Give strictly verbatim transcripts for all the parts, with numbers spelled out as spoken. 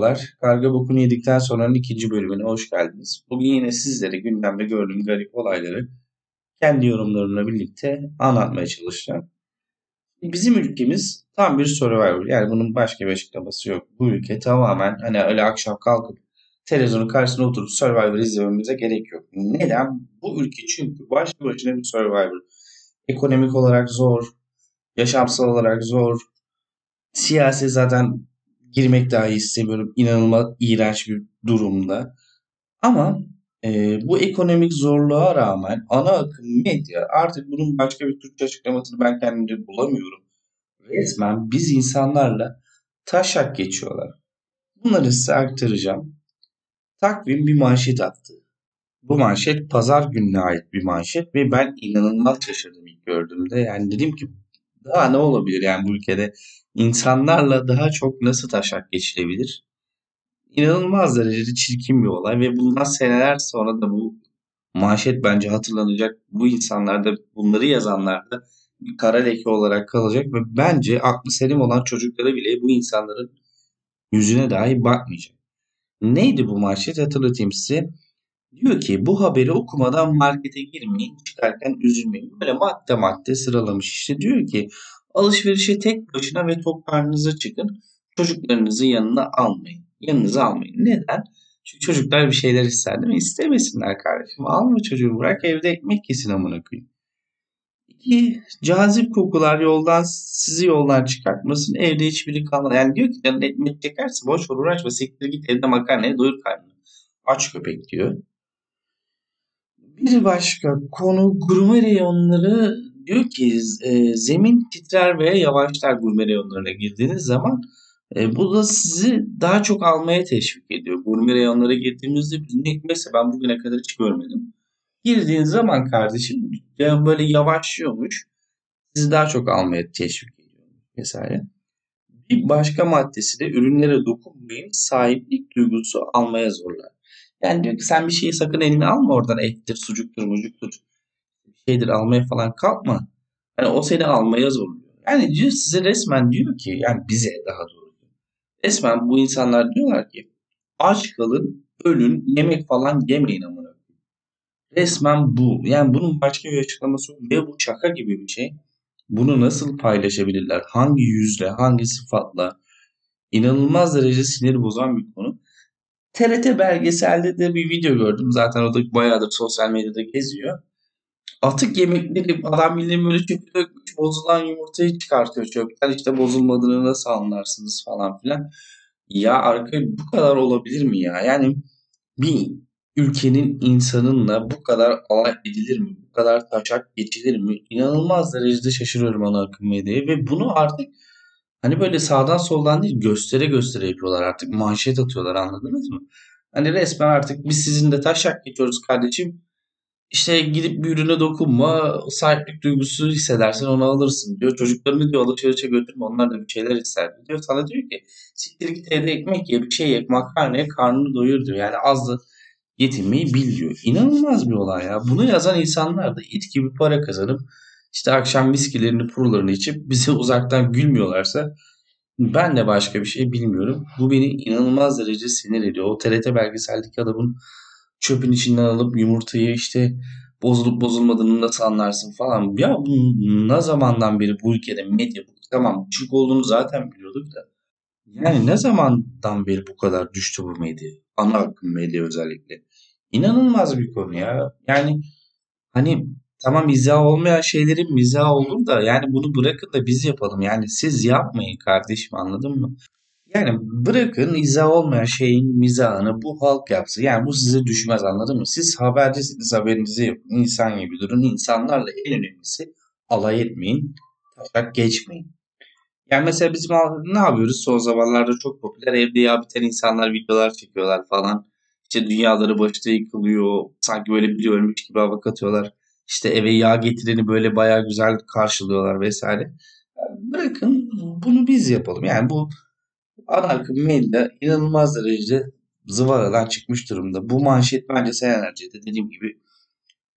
Merhabalar, Karga Bokunu Yedikten Sonra'nın ikinci bölümüne hoş geldiniz. Bugün yine sizlere gündemde gördüğüm garip olayları kendi yorumlarımla birlikte anlatmaya çalışacağım. Bizim ülkemiz tam bir survivor, yani bunun başka bir açıklaması yok. Bu ülke tamamen hani öyle akşam kalkıp televizyonun karşısına oturup survivor izlememize gerek yok. Neden? Bu ülke çünkü başlı başına bir survivor. Ekonomik olarak zor, yaşamsal olarak zor, siyasi zaten girmek dahi istemiyorum. İnanılmaz iğrenç bir durumda. Ama e, bu ekonomik zorluğa rağmen ana akım medya, artık bunun başka bir Türkçe açıklamasını ben kendimde bulamıyorum, resmen biz insanlarla taşak geçiyorlar. Bunları size aktaracağım. Takvim bir manşet attı. Bu manşet pazar gününe ait bir manşet ve ben inanılmaz şaşırdım ilk gördüğümde. Yani dedim ki daha ne olabilir yani bu ülkede? İnsanlarla daha çok nasıl taşak geçilebilir? İnanılmaz derecede çirkin bir olay ve bundan seneler sonra da bu manşet bence hatırlanacak. Bu insanlarda, bunları yazanlarda bir kara leke olarak kalacak ve bence aklı selim olan çocuklara bile bu insanların yüzüne dahi bakmayacak. Neydi bu manşet, hatırlatayım size. Diyor ki bu haberi okumadan markete girmeyin, çıkarken üzülmeyin. Böyle madde madde sıralamış işte, diyor ki alışverişe tek başına ve tok karnınıza çıkın. Çocuklarınızı yanına almayın. Yanınıza almayın. Neden? Çünkü çocuklar bir şeyler ister değil mi? İstemesinler kardeşim. Alma çocuğu, bırak evde ekmek yesin amına koyayım. İki, cazip kokular yoldan sizi yoldan çıkartmasın. Evde hiçbiri kalmaz. Yani diyor ki canın ekmek çekerse boş ver, uğraşma. Siktir git evde makarnaya doyur karnını. Aç köpek diyor. Bir başka konu gurme reyonları. Diyor ki e, zemin titrer ve yavaşlar gurme reyonlarına girdiğiniz zaman. E, bu da sizi daha çok almaya teşvik ediyor. Gurme reyonlara girdiğimizde mesela ben bugüne kadar hiç görmedim. Girdiğiniz zaman kardeşim yani böyle yavaşlıyormuş. Sizi daha çok almaya teşvik ediyor vesaire. Bir başka maddesi de ürünlere dokunmayın, sahiplik duygusu almaya zorlar. Yani diyor ki sen bir şeyi sakın eline alma, oradan ettir, sucuktur, mucuktur, şeydir almaya falan kalkma. Yani o seni almaya zorluyor. Yani diyor size resmen diyor ki, yani bize daha doğrusu. Resmen bu insanlar diyorlar ki aç kalın, ölün, yemek falan yemeyin amına. Resmen bu. Yani bunun başka bir açıklaması yok. Ve bu şaka gibi bir şey. Bunu nasıl paylaşabilirler? Hangi yüzle, hangi sıfatla? İnanılmaz derece sinir bozan bir konu. T R T belgeselde de bir video gördüm. Zaten o da bayağıdır sosyal medyada geziyor. Atık yemekleri adam bildiğin böyle çöpü dökmüş, bozulan yumurtayı çıkartıyor çöpten, işte bozulmadığını nasıl anlarsınız falan filan. Ya arkadaş bu kadar olabilir mi ya? Yani bir ülkenin insanınla bu kadar alay edilir mi? Bu kadar taşak geçilir mi? İnanılmaz derecede şaşırıyorum ana akım medyaya ve bunu artık hani böyle sağdan soldan değil göstere göstere yapıyorlar artık, manşet atıyorlar, anladınız mı? Hani resmen artık biz sizinle taşak geçiyoruz kardeşim. İşte gidip bir ürüne dokunma, sahiplik duygusu hissedersen onu alırsın diyor. Çocuklarını diyor alışverişe götürme, onlar da bir şeyler ister diyor. Sana diyor ki siktir git evde ekmek ye, bir şey ye, makarnaya karnını doyur diyor. Yani az da yetinmeyi bil diyor. İnanılmaz bir olay ya. Bunu yazan insanlar da it gibi para kazanıp işte akşam viskilerini, purularını içip bize uzaktan gülmüyorlarsa ben de başka bir şey bilmiyorum. Bu beni inanılmaz derece sinir ediyor. O T R T belgeseldeki adamın çöpün içinden alıp yumurtayı işte bozulup bozulmadığını nasıl anlarsın falan. Ya bu ne zamandan beri bu ülkede medya, tamam küçük olduğunu zaten biliyorduk da. Yani ne zamandan beri bu kadar düştü bu medya? Ana akım medya özellikle. İnanılmaz bir konu ya. Yani hani tamam mizah olmayan şeylerin mizahı olur da yani bunu bırakın da biz yapalım. Yani siz yapmayın kardeşim, anladın mı? Yani bırakın izah olmayan şeyin mizahını bu halk yapsın. Yani bu size düşmez, anladın mı? Siz habercisiniz, haberinizi yapın. İnsan gibi durun. İnsanlarla en önemlisi alay etmeyin. Taşak geçmeyin. Yani mesela bizim ne yapıyoruz? Son zamanlarda çok popüler evde ya biten insanlar videolar çekiyorlar falan. İşte dünyaları başta yıkılıyor. Sanki böyle biri ölmüş gibi hava katıyorlar. İşte eve yağ getireni böyle bayağı güzel karşılıyorlar vesaire. Yani bırakın bunu biz yapalım. Yani bu ana akım medya inanılmaz derecede zıvaradan çıkmış durumda. Bu manşet bence senelerce de dediğim gibi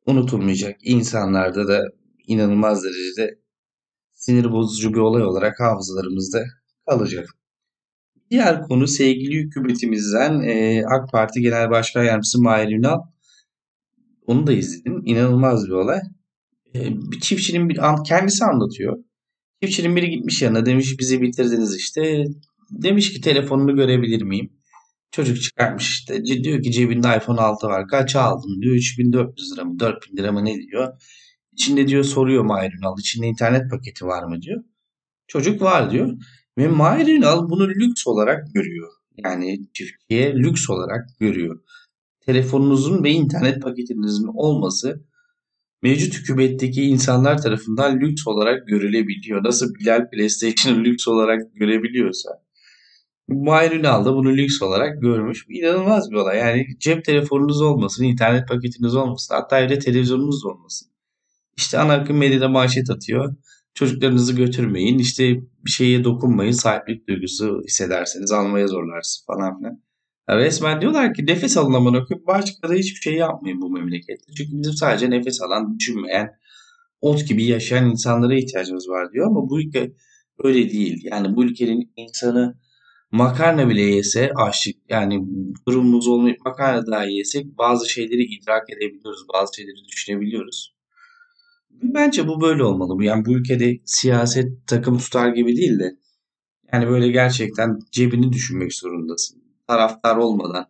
unutulmayacak. İnsanlarda da inanılmaz derecede sinir bozucu bir olay olarak hafızalarımızda kalacak. Diğer konu sevgili hükümetimizden e, AK Parti Genel Başkan Yardımcısı Mahir Ünal. Onu da izledim. İnanılmaz bir olay. E, bir çiftçinin bir kendisi anlatıyor. Çiftçinin biri gitmiş yanına, demiş bizi bitirdiniz işte. Demiş ki telefonunu görebilir miyim? Çocuk çıkartmış işte. Diyor ki cebinde iPhone altı var. Kaça aldın diyor. üç bin dört yüz lira mı dört bin lira mı ne diyor. İçinde diyor soruyor Mahir Ünal. İçinde internet paketi var mı diyor. Çocuk var diyor. Ve Mahir Ünal bunu lüks olarak görüyor. Yani çiftçiye lüks olarak görüyor. Telefonunuzun ve internet paketinizin olması mevcut hükümetteki insanlar tarafından lüks olarak görülebiliyor. Nasıl Bilal PlayStation'ı lüks olarak görebiliyorsa. Mahir Ünal da bunu lüks olarak görmüş. İnanılmaz bir olay. Yani cep telefonunuz olmasın, internet paketiniz olmasın, hatta evde televizyonunuz olmasın. İşte ana akım medyada manşet atıyor. Çocuklarınızı götürmeyin, işte bir şeye dokunmayın, sahiplik duygusu hissederseniz almaya zorlarsınız falan filan. Ya resmen diyorlar ki nefes alın amına koyayım, başka da hiçbir şey yapmayın bu memlekette. Çünkü bizim sadece nefes alan, düşünmeyen, ot gibi yaşayan insanlara ihtiyacımız var diyor. Ama bu ülke öyle değil. Yani bu ülkenin insanı makarna bile yese açlık, yani durumumuz olmayıp makarna daha yesek bazı şeyleri idrak edebiliyoruz, bazı şeyleri düşünebiliyoruz. Bence bu böyle olmalı. Yani bu ülkede siyaset takım tutar gibi değil de yani böyle gerçekten cebini düşünmek zorundasın. Taraftar olmadan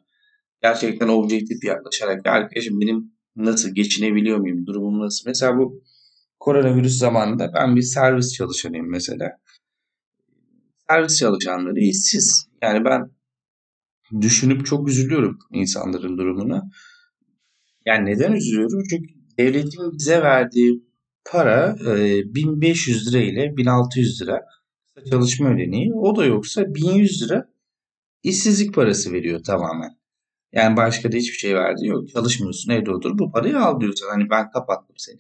gerçekten objektif yaklaşarak arkadaşım benim nasıl geçinebiliyor muyum, durumum nasıl? Mesela bu koronavirüs zamanında ben bir servis çalışanıyım mesela. Servis çalışanları işsiz. Yani ben düşünüp çok üzülüyorum insanların durumuna. Yani neden üzülüyorum? Çünkü devletin bize verdiği para bin beş yüz lira ile bin altı yüz lira çalışma ödeneği. O da yoksa bin yüz lira işsizlik parası veriyor tamamen. Yani başka da hiçbir şey verdi yok. Çalışmıyorsun, evde otur, bu parayı al diyorsan hani ben kapattım seni.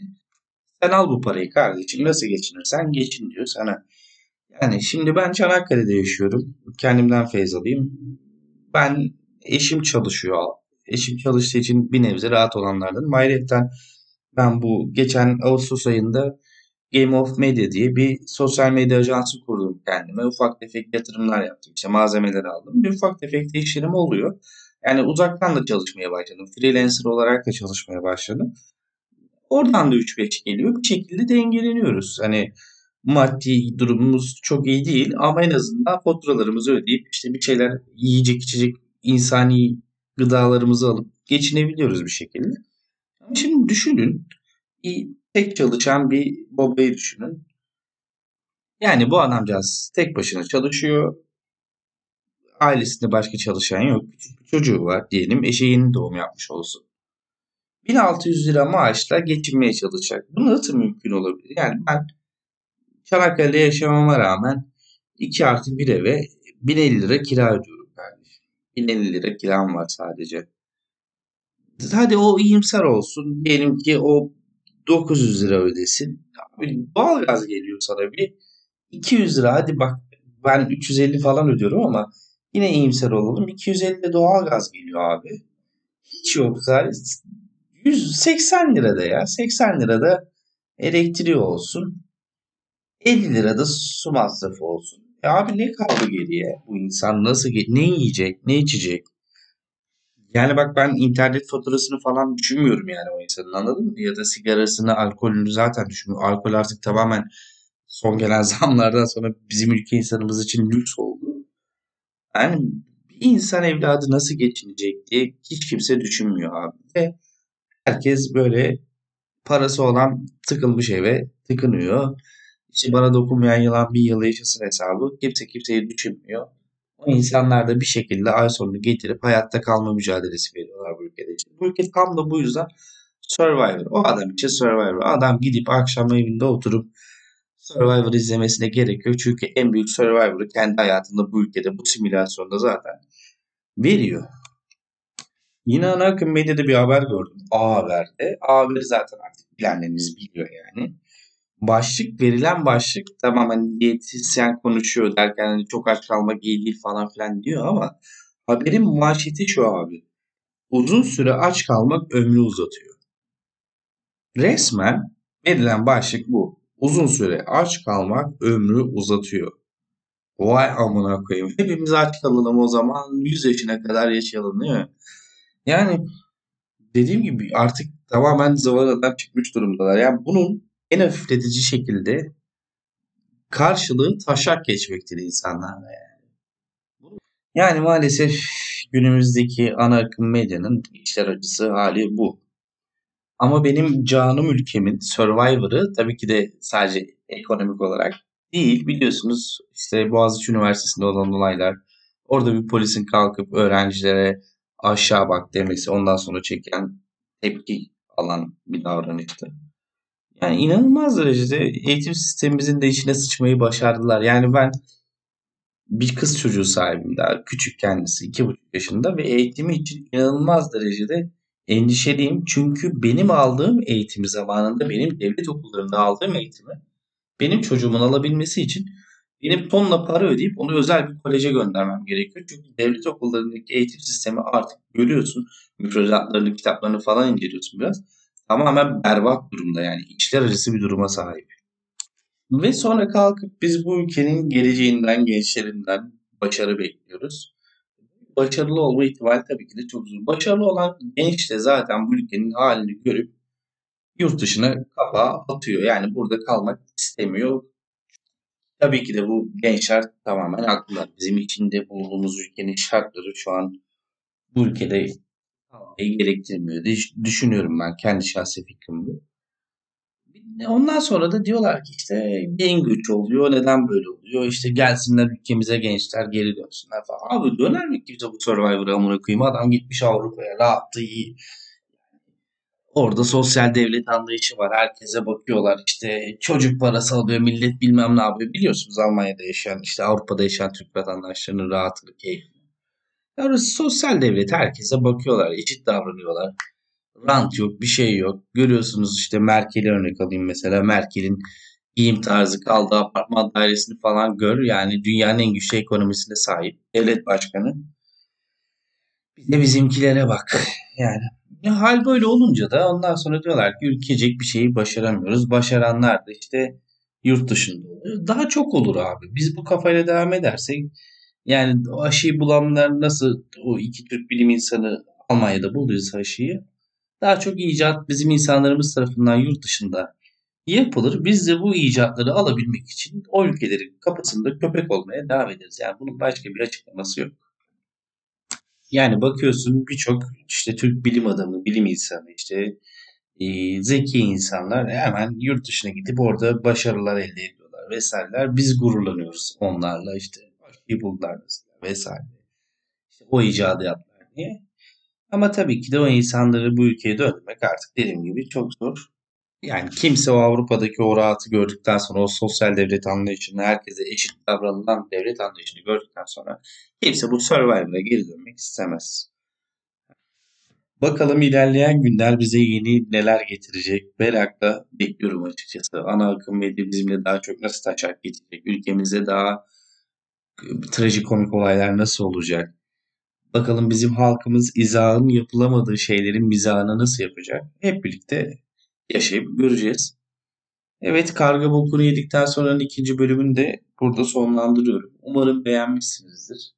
Sen al bu parayı kardeşim, nasıl geçinirsen geçin diyor sana. Yani şimdi ben Çanakkale'de yaşıyorum. Kendimden feyz alayım. Ben eşim çalışıyor. Eşim çalıştığı için bir nebze rahat olanlardan. Ayrıca ben bu geçen Ağustos ayında Game of Media diye bir sosyal medya ajansı kurdum kendime. Ufak tefek yatırımlar yaptım. İşte malzemeler aldım. Bir ufak tefek de işlerim oluyor. Yani uzaktan da çalışmaya başladım. Freelancer olarak da çalışmaya başladım. Oradan da üç beş geliyor. Bir şekilde dengeleniyoruz. Hani maddi durumumuz çok iyi değil ama en azından faturalarımızı ödeyip işte bir şeyler yiyecek içecek insani gıdalarımızı alıp geçinebiliyoruz bir şekilde. Şimdi düşünün, tek çalışan bir babayı düşünün. Yani bu adamcağız tek başına çalışıyor. Ailesinde başka çalışan yok. Küçük bir çocuğu var diyelim. Eşi yeni doğum yapmış olsun. bin altı yüz lira maaşla geçinmeye çalışacak. Bu nasıl mümkün olabilir? Yani ben Çanakkale'de yaşamama rağmen iki artı bir eve bin elli lira kira ödüyorum kardeşim. bin elli lira kiram var sadece. Hadi o iyimser olsun. Diyelim ki o dokuz yüz lira ödesin. Doğalgaz geliyor sana bir. iki yüz lira hadi bak ben üç yüz elli falan ödüyorum ama yine iyimser olalım. iki yüz elli doğalgaz geliyor abi. Hiç yoksa yüz seksen lirada ya. seksen lirada elektriği olsun. elli lirada su masrafı olsun. E abi ne kaldı geriye? Bu insan nasıl, ne yiyecek, ne içecek? Yani bak ben internet faturasını falan düşünmüyorum yani o insanın, anladın mı? Ya da sigarasını, alkolünü zaten düşünmüyorum. Alkol artık tamamen son gelen zamlardan sonra bizim ülke insanımız için lüks oldu. Yani bir insan evladı nasıl geçinecek diye hiç kimse düşünmüyor abi. Ve herkes böyle parası olan tıkılmış eve tıkınıyor. İşte bana dokunmayan yılan bir yıl yaşasın hesabı. Kimse kimseyi düşünmüyor. O insanlar da bir şekilde ay sonunu getirip hayatta kalma mücadelesi veriyorlar bu ülkede. Bu ülke tam da bu yüzden Survivor. O adam için Survivor. Adam gidip akşam evinde oturup Survivor izlemesine gerek yok. Çünkü en büyük Survivor'ı kendi hayatında bu ülkede bu simülasyonda zaten veriyor. Yine ana akım medyada bir haber gördüm. A Haber'de. A Haber'i zaten artık bilenleriniz biliyor yani. Başlık, verilen başlık tamam hani diyetisyen konuşuyor derken hani çok aç kalmak iyi değil falan filan diyor ama haberin manşeti şu abi. Uzun süre aç kalmak ömrü uzatıyor. Resmen verilen başlık bu. Uzun süre aç kalmak ömrü uzatıyor. Vay amına koyayım. Hepimiz aç kalalım o zaman. yüz yaşına kadar yaşayalım değil mi? Yani dediğim gibi artık tamamen zıvanadan çıkmış durumdalar. Yani bunun en hafifletici şekilde karşılığı taşak geçmektir insanlarla yani. Yani maalesef günümüzdeki ana akım medyanın işler acısı hali bu. Ama benim canım ülkemin Survivor'ı tabii ki de sadece ekonomik olarak değil, biliyorsunuz işte Boğaziçi Üniversitesi'nde olan olaylar, orada bir polisin kalkıp öğrencilere aşağı bak demesi, ondan sonra çeken tepki alan bir davranıştı. Yani inanılmaz derecede eğitim sistemimizin de içine sıçmayı başardılar. Yani ben bir kız çocuğu sahibim, daha küçük kendisi, iki buçuk yaşında ve eğitimi için inanılmaz derecede endişeliyim. Çünkü benim aldığım eğitimi zamanında, benim devlet okullarında aldığım eğitimi benim çocuğumun alabilmesi için benim tonla para ödeyip onu özel bir koleje göndermem gerekiyor. Çünkü devlet okullarındaki eğitim sistemi artık görüyorsun. Müfredatlarını, kitaplarını falan inceliyorsun biraz. Tamamen berbat durumda yani. İçler acısı bir duruma sahip. Ve sonra kalkıp biz bu ülkenin geleceğinden, gençlerinden başarı bekliyoruz. Başarılı olma ihtimali tabii ki de çok zor. Başarılı olan genç de zaten bu ülkenin halini görüp yurt dışına kapağı atıyor. Yani burada kalmak istemiyor. Tabii ki de bu gençler tamamen haklılar. Bizim içinde bulunduğumuz ülkenin şartları şu an bu ülkede kalmayı gerektirmiyor diye düşünüyorum ben, kendi şahsi fikrimde. Ondan sonra da diyorlar ki işte gen göç oluyor, neden böyle oluyor? İşte gelsinler ülkemize gençler, geri dönsünler falan. Abi döner mi kimse bu Survivor'a amına koyayım? Adam gitmiş Avrupa'ya, rahattı, iyi. Orada sosyal devlet anlayışı var. Herkese bakıyorlar. İşte çocuk parası alıyor. Millet bilmem ne yapıyor. Biliyorsunuz Almanya'da yaşayan, işte Avrupa'da yaşayan Türk vatandaşlarının rahatlığı, keyfi. Yani sosyal devlet, herkese bakıyorlar. Eşit davranıyorlar. Rant yok. Bir şey yok. Görüyorsunuz işte Merkel'i örnek alayım mesela. Merkel'in giyim tarzı, kaldığı apartman dairesini falan gör. Yani dünyanın en güçlü ekonomisine sahip devlet başkanı. Bir de bizimkilere bak. Yani ya hal böyle olunca da ondan sonra diyorlar ki ülkecek bir şeyi başaramıyoruz. Başaranlar da işte yurt dışında oluyor. Daha çok olur abi. Biz bu kafayla devam edersek yani aşıyı bulanlar nasıl o iki Türk bilim insanı Almanya'da buluyorsa aşıyı, daha çok icat bizim insanlarımız tarafından yurt dışında yapılır. Biz de bu icatları alabilmek için o ülkelerin kapısında köpek olmaya devam ederiz. Yani bunun başka bir açıklaması yok. Yani bakıyorsun birçok işte Türk bilim adamı, bilim insanı, işte e, zeki insanlar hemen yurt dışına gidip orada başarılar elde ediyorlar vesaireler. Biz gururlanıyoruz onlarla, işte aşıyı buldular vesaire. İşte o icadı yaptılar diye. Ama tabii ki de o insanları bu ülkeye dönmek artık dediğim gibi çok zor. Yani kimse o Avrupa'daki o rahatı gördükten sonra, o sosyal devlet anlayışını, herkese eşit davranılan devlet anlayışını gördükten sonra kimse bu Survivor'a geri dönmek istemez. Bakalım ilerleyen günler bize yeni neler getirecek, merakla bekliyorum açıkçası. Ana akım medya bizimle daha çok nasıl taşak geçecek, ülkemizde daha trajikomik olaylar nasıl olacak? Bakalım bizim halkımız izahın yapılamadığı şeylerin mizahını nasıl yapacak? Hep birlikte yaşayıp göreceğiz. Evet, karga bokunu yedikten sonranın ikinci bölümünü de burada sonlandırıyorum. Umarım beğenmişsinizdir.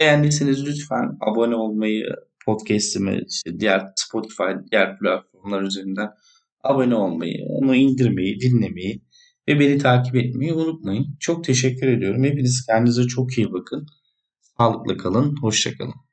Beğendiyseniz lütfen abone olmayı, podcast'imi işte diğer Spotify, diğer platformlar üzerinden abone olmayı, onu indirmeyi, dinlemeyi ve beni takip etmeyi unutmayın. Çok teşekkür ediyorum. Hepiniz kendinize çok iyi bakın. Sağlıklı kalın, hoşça kalın.